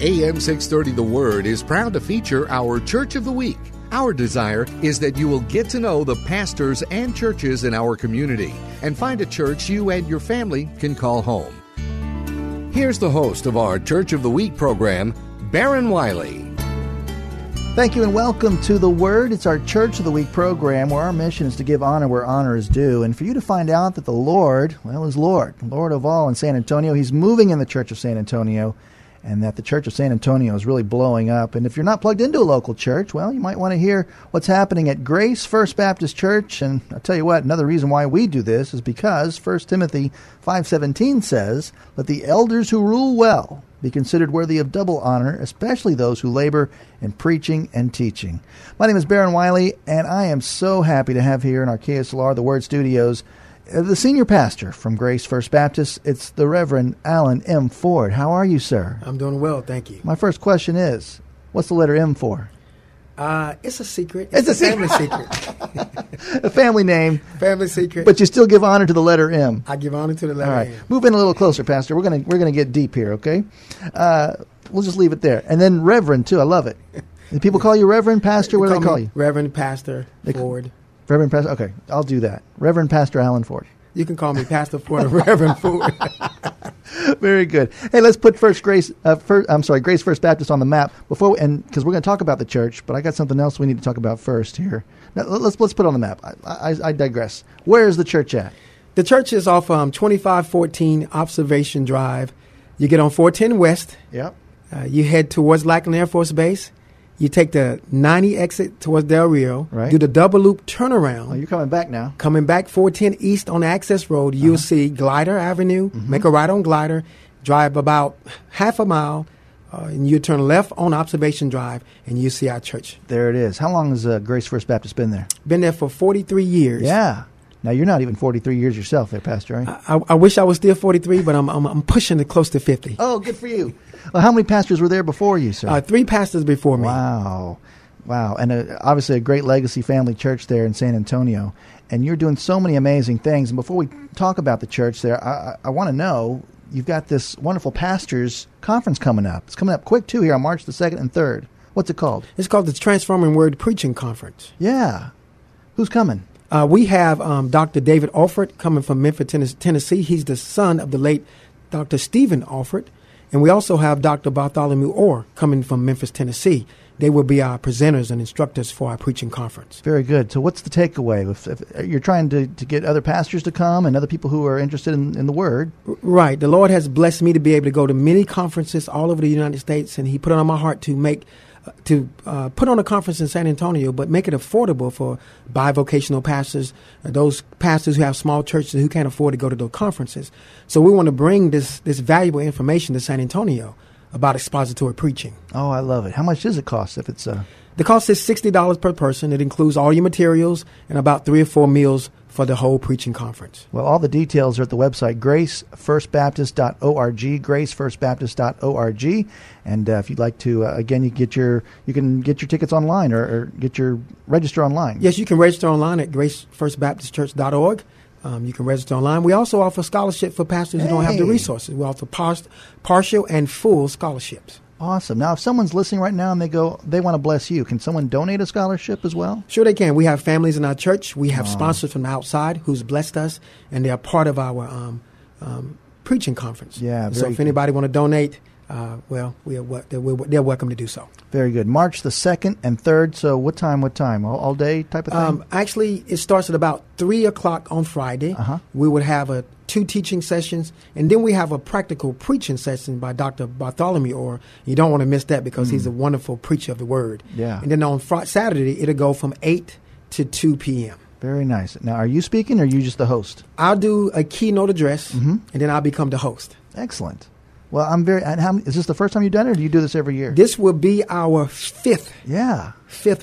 AM 630 The Word is proud to feature our Church of the Week. Our desire is that you will get to know the pastors and churches in our community and find a church you and your family can call home. Here's the host of our Church of the Week program, Barron Wiley. Thank you and welcome to The Word. It's our Church of the Week program where our mission is to give honor where honor is due. And for you to find out that the Lord, well, is Lord, Lord of all in San Antonio. He's moving in the Church of San Antonio, and that the Church of San Antonio is really blowing up. And if you're not plugged into a local church, well, you might want to hear what's happening at Grace First Baptist Church. And I'll tell you what, another reason why we do this is because 1 Timothy 5:17 says, "Let the elders who rule well be considered worthy of double honor, especially those who labor in preaching and teaching." My name is Barron Wiley, and I am so happy to have here in our KSLR, The Word Studios, the senior pastor from Grace First Baptist. It's the Reverend Allen M. Ford. How are you, sir? I'm doing well, thank you. My first question is, what's the letter M for? It's a secret. It's a family secret. A family name. Family secret. But you still give honor to the letter M. I give honor to the letter M. All right. M. Move in a little closer, Pastor. We're gonna get deep here, okay? We'll just leave it there. And then Reverend, too. I love it. Do people call you Reverend, Pastor? What do they call you? Reverend Pastor Ford. Reverend Pastor, okay, I'll do that. Reverend Pastor Allen Ford. You can call me Pastor Ford or Reverend Ford. Very good. Hey, let's put Grace First Baptist on the map before, and because we're going to talk about the church, but I got something else we need to talk about first here. Now, let's put it on the map. I digress. Where is the church at? The church is off 2514 Observation Drive. You get on 410 West. Yep. You head towards Lackland Air Force Base. You take the 90 exit towards Del Rio, right. Do the double loop turnaround. Oh, you're coming back now. Coming back 410 East on Access Road, you'll see Glider Avenue, make a right on Glider, drive about half a mile, and you turn left on Observation Drive, and you see our church. There it is. How long has Grace First Baptist been there? Been there for 43 years. Yeah. Now, you're not even 43 years yourself there, Pastor, right? I wish I was still 43, but I'm pushing it close to 50. Oh, good for you. Well, how many pastors were there before you, sir? 3 pastors before me. Wow. And obviously a great legacy family church there in San Antonio. And you're doing so many amazing things. And before we talk about the church there, I want to know, you've got this wonderful pastors conference coming up. It's coming up quick, too, here on March the 2nd and 3rd. What's it called? It's called the Transforming Word Preaching Conference. Yeah. Who's coming? We have Dr. David Olford coming from Memphis, Tennessee. He's the son of the late Dr. Stephen Olford. And we also have Dr. Bartholomew Orr coming from Memphis, Tennessee. They will be our presenters and instructors for our preaching conference. Very good. So what's the takeaway? If you're trying to get other pastors to come and other people who are interested in the Word. Right. The Lord has blessed me to be able to go to many conferences all over the United States, and He put it on my heart to put on a conference in San Antonio, but make it affordable for bivocational pastors, those pastors who have small churches who can't afford to go to those conferences. So we want to bring this valuable information to San Antonio about expository preaching. Oh, I love it. How much does it cost if it's a... The cost is $60 per person. It includes all your materials and about 3 or 4 meals for the whole preaching conference. Well, all the details are at the website, GraceFirstBaptist.org, GraceFirstBaptist.org. And if you'd like to, again, you can get your tickets online or get your register online. Yes, you can register online at GraceFirstBaptistChurch.org. You can register online. We also offer scholarship for pastors who don't have the resources. We offer partial and full scholarships. Awesome. Now, if someone's listening right now and they want to bless you, can someone donate a scholarship as well? Sure they can. We have families in our church. We have sponsors from outside who's blessed us, and they are part of our preaching conference. Yeah. So if anybody want to donate, they're welcome to do so. Very good. March the 2nd and 3rd. So what time? All day type of thing? Actually, it starts at about 3 o'clock on Friday. We would have 2 teaching sessions, and then we have a practical preaching session by Dr. Bartholomew Orr. You don't want to miss that because he's a wonderful preacher of the Word. Yeah. And then on Saturday, it'll go from 8 to 2 p.m. Very nice. Now, are you speaking or are you just the host? I'll do a keynote address, and then I'll become the host. Excellent. Well, I'm very. And how, is this the first time you've done it, or do you do this every year? This will be our fifth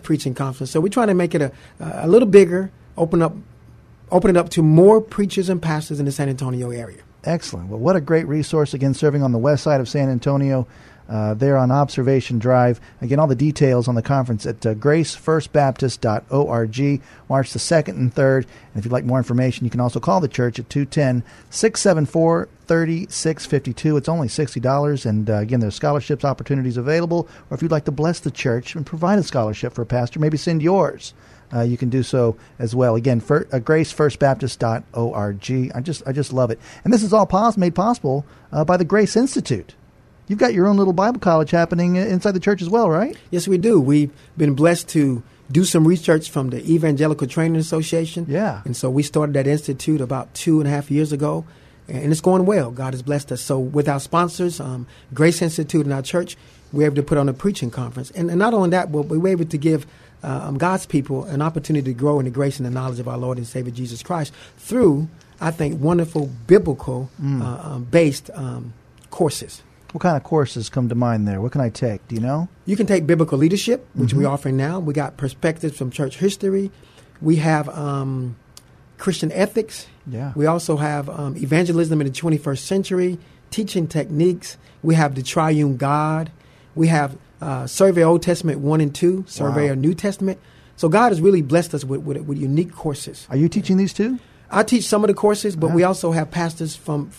preaching conference. So we're trying to make it a little bigger, open it up to more preachers and pastors in the San Antonio area. Excellent. Well, what a great resource, again, serving on the west side of San Antonio, there on Observation Drive. Again, all the details on the conference at GraceFirstBaptist.org, March the 2nd and 3rd. And if you'd like more information, you can also call the church at 210-674-3652. It's only $60, and again, there's scholarships opportunities available. Or if you'd like to bless the church and provide a scholarship for a pastor, maybe send yours. You can do so as well. Again, GraceFirstBaptist.org. I just love it. And this is all made possible by the Grace Institute. You've got your own little Bible college happening inside the church as well, right? Yes, we do. We've been blessed to do some research from the Evangelical Training Association. Yeah. And so we started that institute about 2.5 years ago, and it's going well. God has blessed us. So with our sponsors, Grace Institute and our church, we're able to put on a preaching conference. And not only that, but we were able to give God's people an opportunity to grow in the grace and the knowledge of our Lord and Savior Jesus Christ through, I think, wonderful biblical based courses. What kind of courses come to mind there? What can I take? Do you know? You can take biblical leadership, which we're offering now. We got perspectives from church history. We have Christian ethics. Yeah. We also have evangelism in the 21st century, teaching techniques. We have the triune God. We have Survey Old Testament 1 and 2, Survey New Testament. So God has really blessed us with unique courses. Are you teaching these too? I teach some of the courses, but we also have pastors from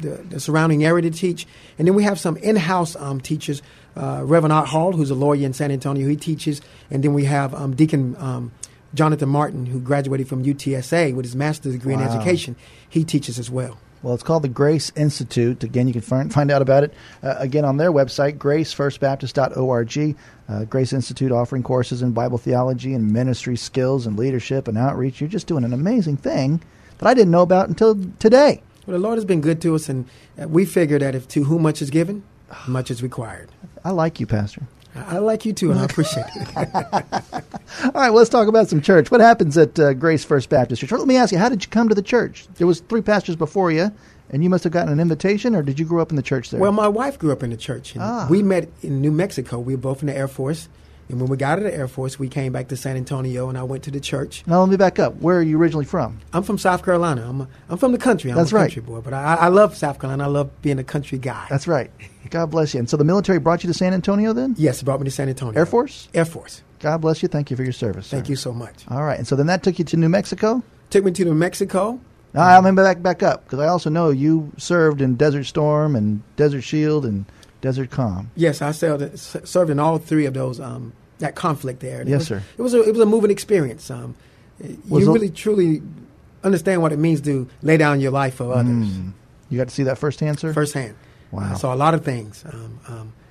the surrounding area to teach. And then we have some in-house teachers, Reverend Art Hall, who's a lawyer in San Antonio, he teaches. And then we have Deacon Jonathan Martin, who graduated from UTSA with his master's degree in education. He teaches as well. Well, it's called the Grace Institute. Again, you can find out about it, again, on their website, gracefirstbaptist.org. Grace Institute offering courses in Bible theology and ministry skills and leadership and outreach. You're just doing an amazing thing that I didn't know about until today. Well, the Lord has been good to us, and we figure that if to whom much is given, much is required. I like you, Pastor. I like you too, and I appreciate it. All right, well, let's talk about some church. What happens at Grace First Baptist Church? Let me ask you, how did you come to the church? There was 3 pastors before you, and you must have gotten an invitation, or did you grow up in the church there? Well, my wife grew up in the church. We met in New Mexico. We were both in the Air Force. And when we got out of the Air Force, we came back to San Antonio, and I went to the church. Now, let me back up. Where are you originally from? I'm from South Carolina. I'm from the country. That's right. Country boy, but I love South Carolina. I love being a country guy. That's right. God bless you. And so the military brought you to San Antonio then? Yes, it brought me to San Antonio. Air Force? Air Force. God bless you. Thank you for your service. Thank you so much. All right. And so then that took you to New Mexico? Took me to New Mexico. Now, I'm back up, because I also know you served in Desert Storm and Desert Shield and Desert Calm. Yes, I served in all 3 of those, that conflict there. And yes, sir. It was a moving experience. Really, truly understand what it means to lay down your life for others. You got to see that firsthand, sir? Firsthand. Wow. I saw a lot of things.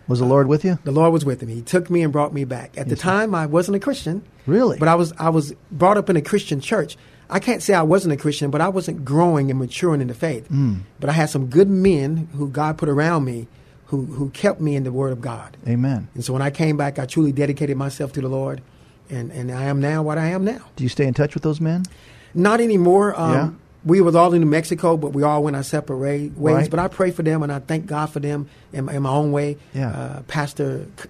Was the Lord with you? The Lord was with me. He took me and brought me back. At the time, I wasn't a Christian. Really? But I was brought up in a Christian church. I can't say I wasn't a Christian, but I wasn't growing and maturing in the faith. But I had some good men who God put around me, who kept me in the Word of God. Amen. And so when I came back, I truly dedicated myself to the Lord, and I am now what I am now. Do you stay in touch with those men? Not anymore. We was all in New Mexico, but we all went our separate ways. Right. But I pray for them, and I thank God for them in my own way. Yeah. One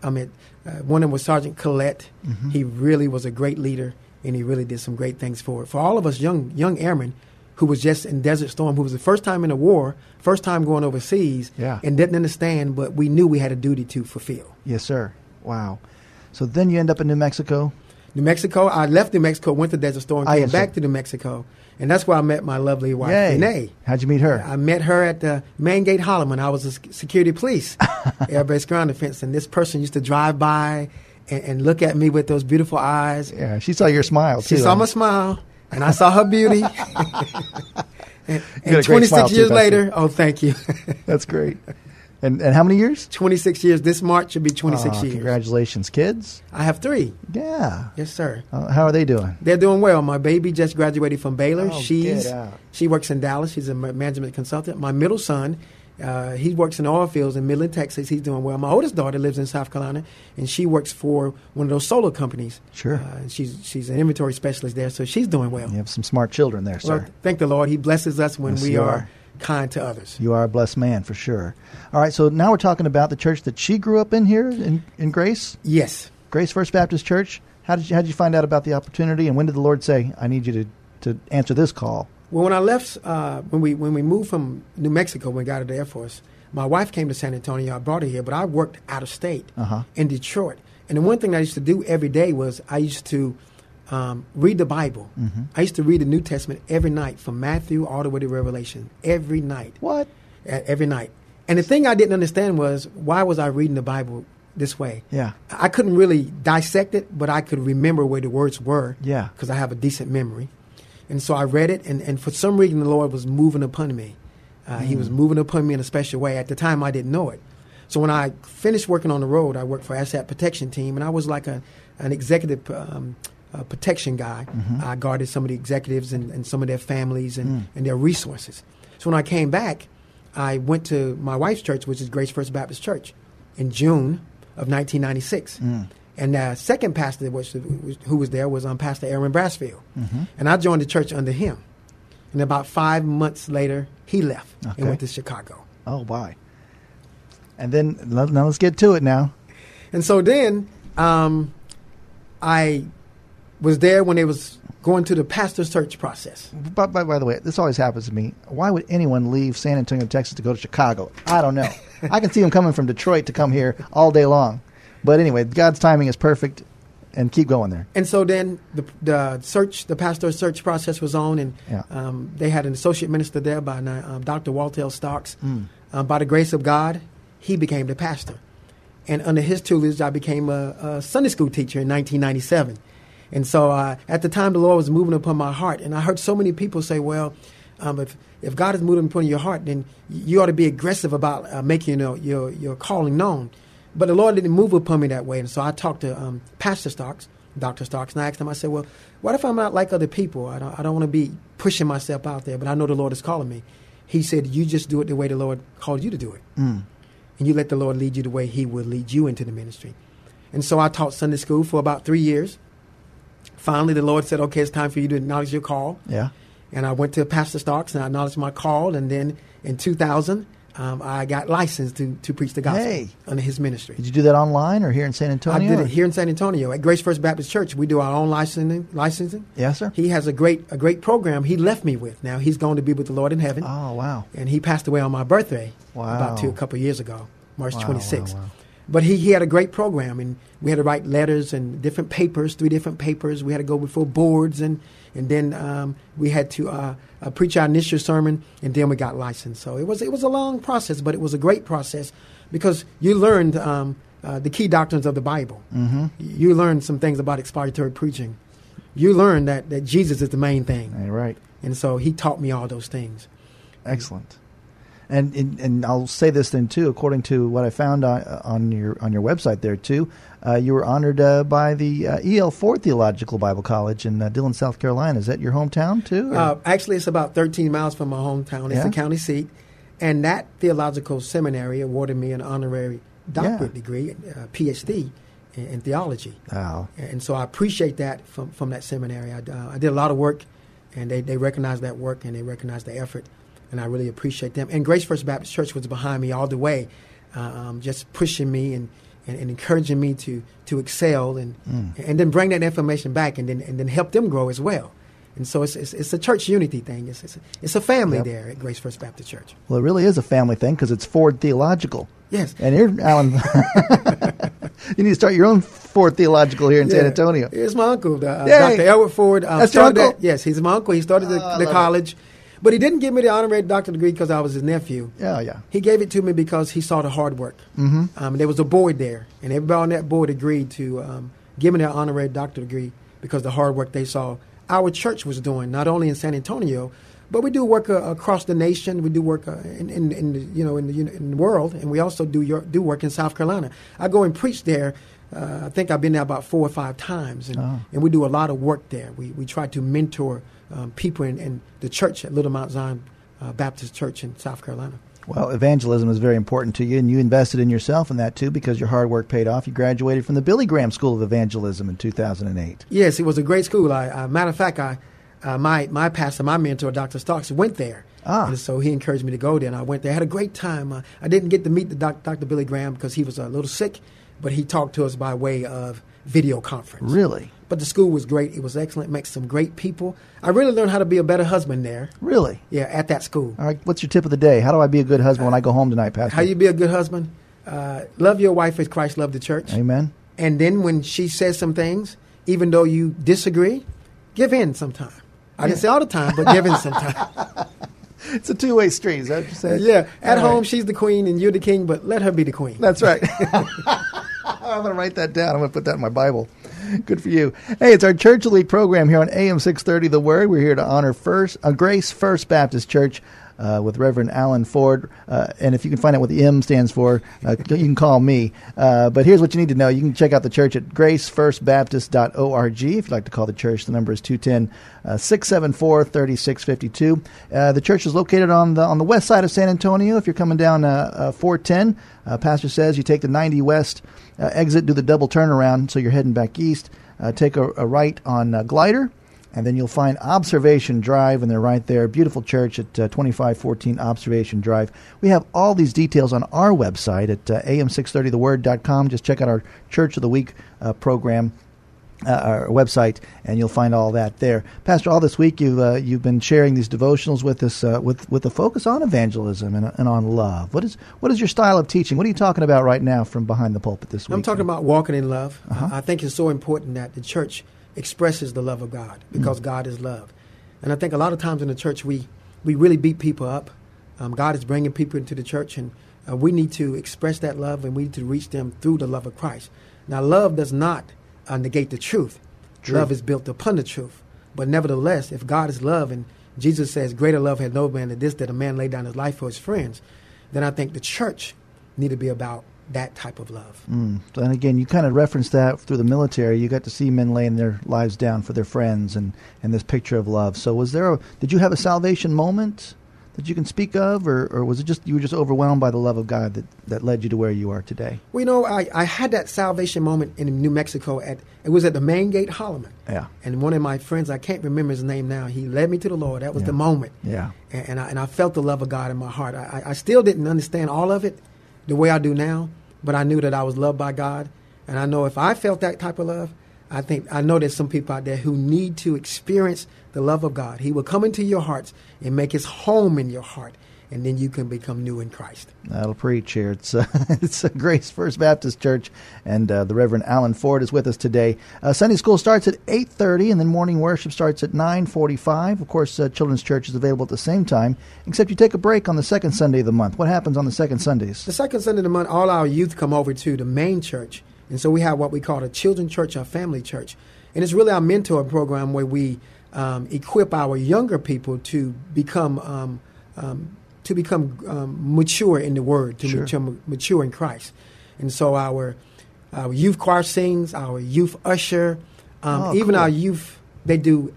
of them was Sergeant Collette. He really was a great leader, and he really did some great things for all of us young airmen, who was just in Desert Storm, who was the first time in the war, first time going overseas, and didn't understand, but we knew we had a duty to fulfill. Yes, sir. Wow. So then you end up in New Mexico. New Mexico. I left New Mexico, went to Desert Storm, came back to New Mexico, and that's where I met my lovely wife, Renee. How'd you meet her? I met her at the main gate, Holloman. I was a security police, air base ground defense, and this person used to drive by and look at me with those beautiful eyes. Yeah, she saw your smile, too. She saw my smile. And I saw her beauty. and 26 years later, oh, thank you. That's great. And how many years? 26 years. This March should be 26 years. Congratulations. Kids? I have 3. Yeah. Yes, sir. How are they doing? They're doing well. My baby just graduated from Baylor. She works in Dallas. She's a management consultant. My middle son, he works in oil fields in Midland, Texas. He's doing well. My oldest daughter lives in South Carolina, and she works for one of those solar companies. Sure. She's an inventory specialist there, so she's doing well. You have some smart children there, sir. Well, thank the Lord. He blesses us when we are kind to others. You are a blessed man, for sure. All right, so now we're talking about the church that she grew up in here, in Grace? Yes. Grace First Baptist Church. How did you find out about the opportunity, and when did the Lord say, I need you to answer this call? Well, when I left, when we moved from New Mexico, when we got out of the Air Force, my wife came to San Antonio. I brought her here, but I worked out of state in Detroit. And the one thing I used to do every day was I used to read the Bible. Mm-hmm. I used to read the New Testament every night from Matthew all the way to Revelation. Every night. What? Every night. And the thing I didn't understand was, why was I reading the Bible this way? Yeah. I couldn't really dissect it, but I could remember where the words were. Yeah. Because I have a decent memory. And so I read it, and for some reason the Lord was moving upon me. He was moving upon me in a special way. At the time, I didn't know it. So when I finished working on the road, I worked for Asset Protection Team, and I was like an executive protection guy. Mm-hmm. I guarded some of the executives and some of their families and their resources. So when I came back, I went to my wife's church, which is Grace First Baptist Church, in June of 1996. Mm. And the second pastor who was there was Pastor Aaron Brassfield. Mm-hmm. And I joined the church under him. And about 5 months later, he left and went to Chicago. Oh, why? And then, now let's get to it now. And so then, I was there when they was going to the pastor search process. By the way, this always happens to me. Why would anyone leave San Antonio, Texas to go to Chicago? I don't know. I can see them coming from Detroit to come here all day long. But anyway, God's timing is perfect, and keep going there. And so then the pastor search process was on, and they had an associate minister there by Dr. Walter L. Starks. Mm. By the grace of God, he became the pastor. And under his tutelage, I became a Sunday school teacher in 1997. And so at the time, the Lord was moving upon my heart. And I heard so many people say, well, if God is moving upon your heart, then you ought to be aggressive about making your calling known. But the Lord didn't move upon me that way. And so I talked to Pastor Starks, Dr. Starks, and I asked him, I said, well, what if I'm not like other people? I don't want to be pushing myself out there, but I know the Lord is calling me. He said, you just do it the way the Lord called you to do it. Mm. And you let the Lord lead you the way he will lead you into the ministry. And so I taught Sunday school for about 3 years. Finally, the Lord said, okay, it's time for you to acknowledge your call. Yeah. And I went to Pastor Starks, and I acknowledged my call. And then in 2000... I got licensed to preach the gospel under his ministry. Did you do that online or here in San Antonio? I did it here in San Antonio at Grace First Baptist Church. We do our own licensing. Yes, sir. He has a great program he left me with. Now he's going to be with the Lord in heaven. Oh, wow. And he passed away on my birthday about a couple of years ago, March 26th. Wow. But he had a great program, and we had to write letters and different papers, 3 different papers. We had to go before boards, and then we had to preach our initial sermon, and then we got licensed. So it was a long process, but it was a great process because you learned the key doctrines of the Bible. Mm-hmm. You learned some things about expository preaching. You learned that Jesus is the main thing. All right. And so he taught me all those things. Excellent. And I'll say this then too. According to what I found on your website there too, you were honored by the E. L. Ford Theological Bible College in Dillon, South Carolina. Is that your hometown too? Actually, it's about 13 miles from my hometown. It's the county seat, and that theological seminary awarded me an honorary doctorate degree, PhD in theology. Wow! And so I appreciate that from that seminary. I did a lot of work, and they recognized that work and they recognized the effort. And I really appreciate them. And Grace First Baptist Church was behind me all the way, just pushing me and encouraging me to excel and then bring that information back and then help them grow as well. And so it's a church unity thing. It's a family there at Grace First Baptist Church. Well, it really is a family thing because it's Ford Theological. Yes. And here, Alan, you need to start your own Ford Theological here in San Antonio. It's my uncle, Dr. Elwood Ford. That's your uncle? Yes, he's my uncle. He started the college. But he didn't give me the honorary doctorate degree because I was his nephew. Yeah, yeah. He gave it to me because he saw the hard work. Mm-hmm. There was a board there, and everybody on that board agreed to give me their honorary doctorate degree because the hard work they saw our church was doing, not only in San Antonio, but we do work across the nation. We do work in the world, and we also do work in South Carolina. I go and preach there. I think I've been there about 4 or 5 times, and we do a lot of work there. We try to mentor people in the church at Little Mount Zion Baptist Church in South Carolina. Well, evangelism is very important to you, and you invested in yourself in that, too, because your hard work paid off. You graduated from the Billy Graham School of Evangelism in 2008. Yes, it was a great school. Matter of fact, my pastor, my mentor, Dr. Starks, went there. And so he encouraged me to go there, and I went there. I had a great time. I didn't get to meet the Dr. Billy Graham because he was a little sick, but he talked to us by way of video conference. Really? But the school was great. It was excellent. Met some great people. I really learned how to be a better husband there. Really? Yeah, at that school. All right. What's your tip of the day? How do I be a good husband when I go home tonight, Pastor? How you be a good husband? Love your wife as Christ loved the church. Amen. And then when she says some things, even though you disagree, give in sometime. I didn't say all the time, but give in sometime. It's a two-way street, is that what you said? Yeah. At all home, right. She's the queen and you're the king, but let her be the queen. That's right. I'm going to write that down. I'm going to put that in my Bible. Good for you. Hey, it's our Church of the Week program here on AM 630 The Word. We're here to honor Grace First Baptist Church with Reverend Allen Ford. And if you can find out what the M stands for, you can call me. But here's what you need to know. You can check out the church at GraceFirstBaptist.org. If you'd like to call the church, the number is 210-674-3652. The church is located on the west side of San Antonio. If you're coming down 410, Pastor says you take the 90 West exit, do the double turnaround, so you're heading back east. Take a right on Glider, and then you'll find Observation Drive, and they're right there. Beautiful church at 2514 Observation Drive. We have all these details on our website at am630theword.com. Just check out our Church of the Week program, our website, and you'll find all that there. Pastor, all this week you've been sharing these devotionals with us with a focus on evangelism and on love. What is your style of teaching? What are you talking about right now from behind the pulpit this week? I'm talking about walking in love. Uh-huh. I think it's so important that the church expresses the love of God, because God is love. And I think a lot of times in the church we really beat people up. God is bringing people into the church, and we need to express that love, and we need to reach them through the love of Christ. Now, love does not negate the truth. True. Love is built upon the truth. But nevertheless, if God is love, and Jesus says, greater love had no man than this, that a man lay down his life for his friends, then I think the church need to be about that type of love. And again, you kind of referenced that through the military. You got to see men laying their lives down for their friends, and this picture of love. So was there did you have a salvation moment that you can speak of, or was it just you were just overwhelmed by the love of God that led you to where you are today? Well, you know, I had that salvation moment in New Mexico. It was at the main gate, Holloman. Yeah. And one of my friends, I can't remember his name now, he led me to the Lord. That was the moment. Yeah. And I felt the love of God in my heart. I still didn't understand all of it the way I do now, but I knew that I was loved by God. And I know if I felt that type of love, I know there's some people out there who need to experience the love of God. He will come into your hearts and make his home in your heart, and then you can become new in Christ. That'll preach here. It's Grace First Baptist Church, and the Reverend Allen Ford is with us today. Sunday school starts at 8:30, and then morning worship starts at 9:45. Of course, Children's Church is available at the same time, except you take a break on the second Sunday of the month. What happens on the second Sundays? The second Sunday of the month, all our youth come over to the main church, and so we have what we call a children's church, our family church. And it's really our mentoring program where we equip our younger people to become mature in the Word, to mature in Christ. And so our youth choir sings, our youth usher, our youth, they do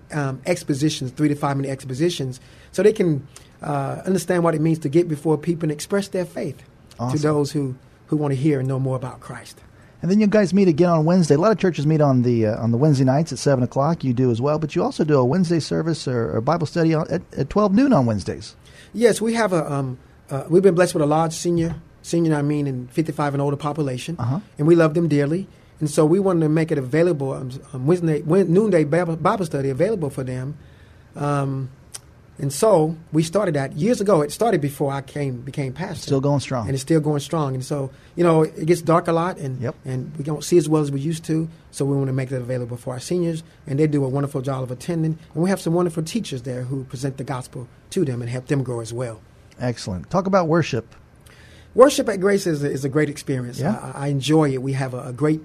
expositions, 3 to 5 minute expositions, so they can understand what it means to get before people and express their faith to those who want to hear and know more about Christ. And then you guys meet again on Wednesday. A lot of churches meet on the Wednesday nights at 7 o'clock. You do as well, but you also do a Wednesday service or Bible study at 12 noon on Wednesdays. Yes, we have we've been blessed with a large senior, and 55 and older population, and we love them dearly. And so we wanted to make it available, noonday Bible study available for them. And so we started that years ago. It started before I became pastor. Still going strong. And it's still going strong. And so, you know, it gets dark a lot, and we don't see as well as we used to. So we want to make that available for our seniors. And they do a wonderful job of attending. And we have some wonderful teachers there who present the gospel to them and help them grow as well. Excellent. Talk about worship. Worship at Grace is a great experience. Yeah. I enjoy it. We have a great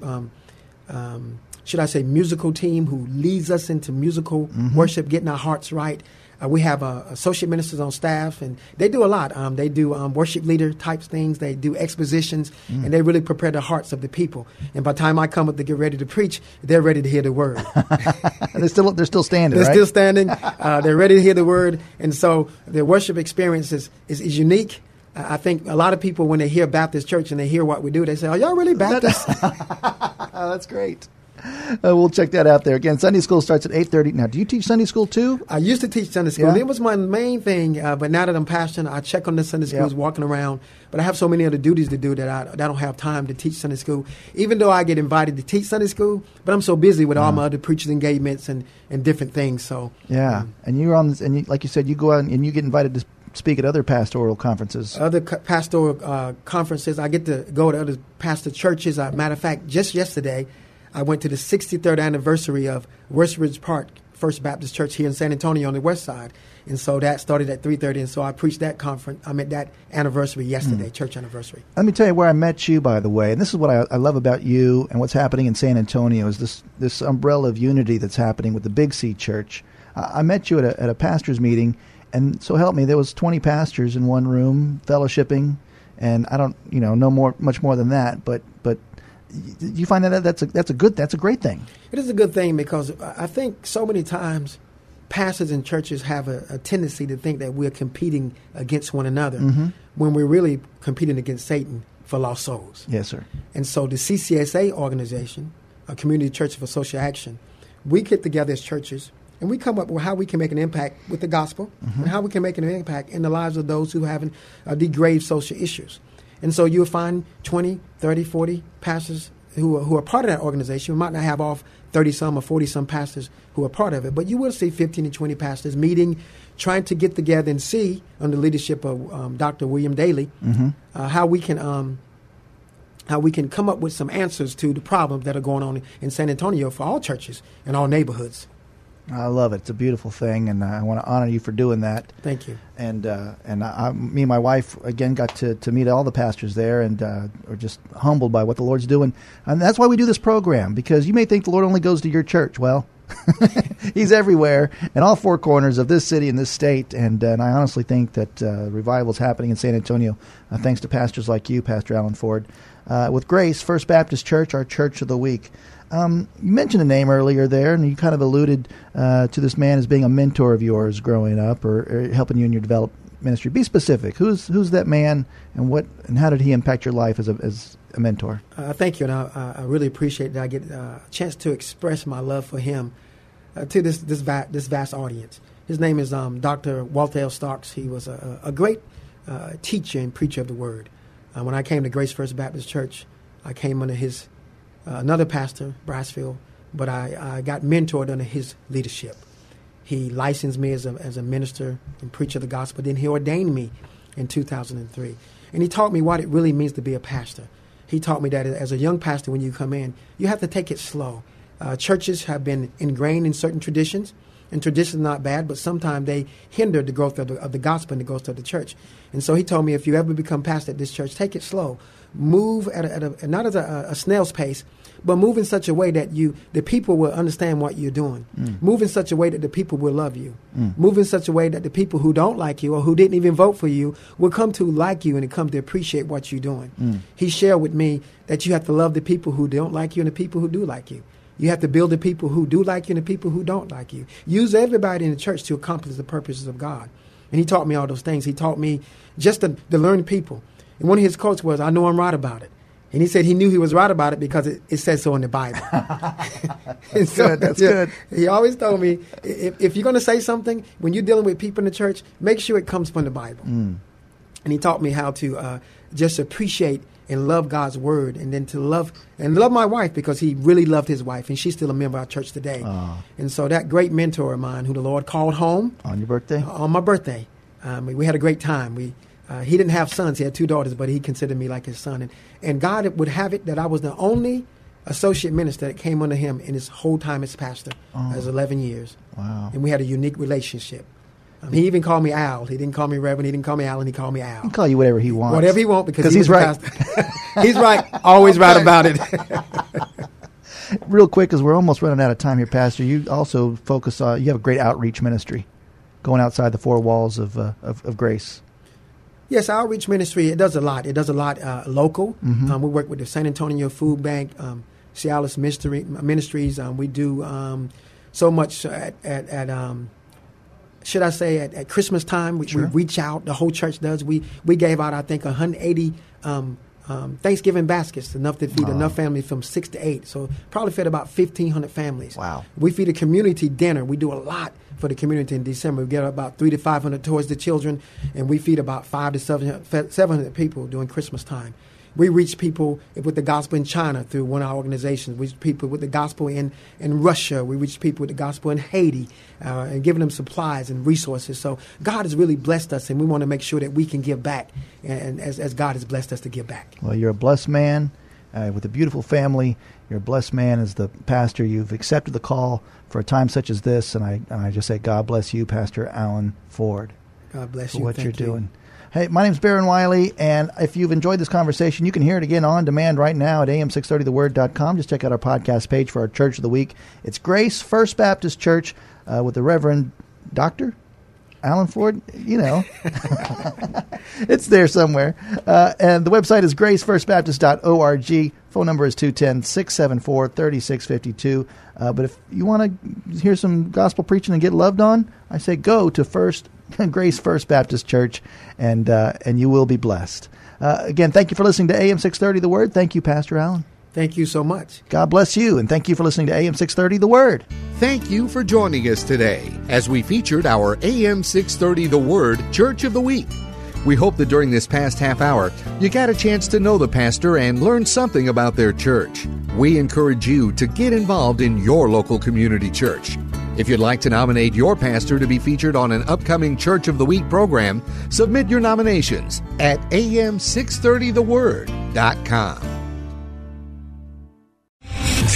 musical team who leads us into musical worship, getting our hearts right. We have associate ministers on staff, and they do a lot. They do worship leader types things. They do expositions, and they really prepare the hearts of the people. And by the time I come up to get ready to preach, they're ready to hear the word. They're still standing, they're right? They're still standing. They're ready to hear the word. And so their worship experience is unique. I think a lot of people, when they hear Baptist Church and they hear what we do, they say, are y'all really Baptist? That's great. We'll check that out there. Again, Sunday school starts at 8:30. Now, do you teach Sunday school too? I used to teach Sunday school. Yeah. It was my main thing, but now that I'm pastoring, I check on the Sunday schools, walking around. But I have so many other duties to do that I don't have time to teach Sunday school, even though I get invited to teach Sunday school. But I'm so busy with all my other preachers' engagements and different things. So and you're on this, and you, like you said, you go out and you get invited to speak at other pastoral conferences. Other pastoral conferences. I get to go to other pastor churches. Matter of fact, just yesterday, I went to the 63rd anniversary of Westridge Park First Baptist Church here in San Antonio on the west side. And so that started at 3:30. And so I preached that conference. I mean, that anniversary yesterday, church anniversary. Let me tell you where I met you, by the way. And this is what I love about you and what's happening in San Antonio is this umbrella of unity that's happening with the Big C Church. I met you at a pastor's meeting. And so help me, there was 20 pastors in one room fellowshipping. And I don't, know much more than that. But you find that that's a great thing. It is a good thing because I think so many times pastors and churches have a tendency to think that we're competing against one another when we're really competing against Satan for lost souls. Yes, sir. And so the CCSA organization, a Community Church for Social Action, we get together as churches and we come up with how we can make an impact with the gospel and how we can make an impact in the lives of those who have the grave social issues. And so you'll find 20, 30, 40 pastors who are part of that organization. We might not have all 30-some or 40-some pastors who are part of it, but you will see 15 to 20 pastors meeting, trying to get together and see, under the leadership of Dr. William Daly, how we can come up with some answers to the problems that are going on in San Antonio for all churches and all neighborhoods. I love it. It's a beautiful thing, and I want to honor you for doing that. Thank you. And me and my wife, again, got to meet all the pastors there and are just humbled by what the Lord's doing. And that's why we do this program, because you may think the Lord only goes to your church. Well, He's everywhere in all four corners of this city and this state, and I honestly think that revival is happening in San Antonio thanks to pastors like you, Pastor Allen Ford. With Grace First Baptist Church, our Church of the Week. You mentioned a name earlier there, and you kind of alluded to this man as being a mentor of yours growing up or helping you in your development ministry. Be specific. Who's that man, and how did he impact your life as a mentor? Thank you, and I really appreciate that I get a chance to express my love for him to this vast audience. His name is Dr. Walter L. Starks. He was a great teacher and preacher of the Word. When I came to Grace First Baptist Church, I came under his another pastor, Brassfield, but I got mentored under his leadership. He licensed me as a minister and preacher of the gospel. Then he ordained me in 2003. And he taught me what it really means to be a pastor. He taught me that as a young pastor, when you come in, you have to take it slow. Churches have been ingrained in certain traditions, and traditions are not bad, but sometimes they hinder the growth of the gospel and the growth of the church. And so he told me, if you ever become pastor at this church, take it slow. Move not at a snail's pace, but move in such a way that the people will understand what you're doing. Move in such a way that the people will love you. Move in such a way that the people who don't like you or who didn't even vote for you will come to like you and come to appreciate what you're doing. He shared with me that you have to love the people who don't like you and the people who do like you. You have to build the people who do like you and the people who don't like you. Use everybody in the church to accomplish the purposes of God. And he taught me all those things. He taught me just to learn people. And one of his quotes was, "I know I'm right about it." And he said he knew he was right about it because it says so in the Bible. That's good. He always told me, if you're going to say something, when you're dealing with people in the church, make sure it comes from the Bible. And he taught me how to just appreciate and love God's word, and then to love my wife, because he really loved his wife, and she's still a member of our church today. And so that great mentor of mine, who the Lord called home. On your birthday? On my birthday. We had a great time. He didn't have sons. He had two daughters, but he considered me like his son. And God would have it that I was the only associate minister that came under him in his whole time as pastor. It was 11 years. Wow. And we had a unique relationship. He even called me Al. He didn't call me Reverend. He didn't call me Allen. He called me Al. He can call you whatever he wants. Whatever he wants, because he's right. He's right. Always right about it. Real quick, because we're almost running out of time here, Pastor. You also focus on, you have a great outreach ministry, going outside the four walls of Grace. Yes, outreach ministry, it does a lot. It does a lot local. We work with the San Antonio Food Bank, Cialis Ministries. We do so much at Christmas time. We reach out. The whole church does. We gave out, I think, 180 Thanksgiving baskets, enough to feed enough families from 6 to 8. So probably fed about 1,500 families. Wow. We feed a community dinner. We do a lot for the community in December. We get about 300 to 500 towards the children, and we feed about 500 to 700 people during Christmas time. We reach people with the gospel in China through one of our organizations. We reach people with the gospel in Russia. We reach people with the gospel in Haiti, and giving them supplies and resources. So God has really blessed us, and we want to make sure that we can give back, and as God has blessed us to give back. Well, you're a blessed man with a beautiful family. You're a blessed man as the pastor. You've accepted the call for a time such as this, and I just say God bless you, Pastor Allen Ford. God bless you. For what you're doing. Hey, my name's Barron Wiley, and if you've enjoyed this conversation, you can hear it again on demand right now at am630theword.com. Just check out our podcast page for our Church of the Week. It's Grace First Baptist Church with the Reverend Dr. Allen Ford, you know. It's there somewhere. And the website is gracefirstbaptist.org. Phone number is 210-674-3652. But if you want to hear some gospel preaching and get loved on, I say go to Grace First Baptist Church, and you will be blessed. Again, thank you for listening to AM 630 The Word. Thank you, Pastor Allen. Thank you so much. God bless you, and thank you for listening to AM 630 The Word. Thank you for joining us today as we featured our AM 630 The Word Church of the Week. We hope that during this past half hour, you got a chance to know the pastor and learn something about their church. We encourage you to get involved in your local community church. If you'd like to nominate your pastor to be featured on an upcoming Church of the Week program, submit your nominations at am630theword.com.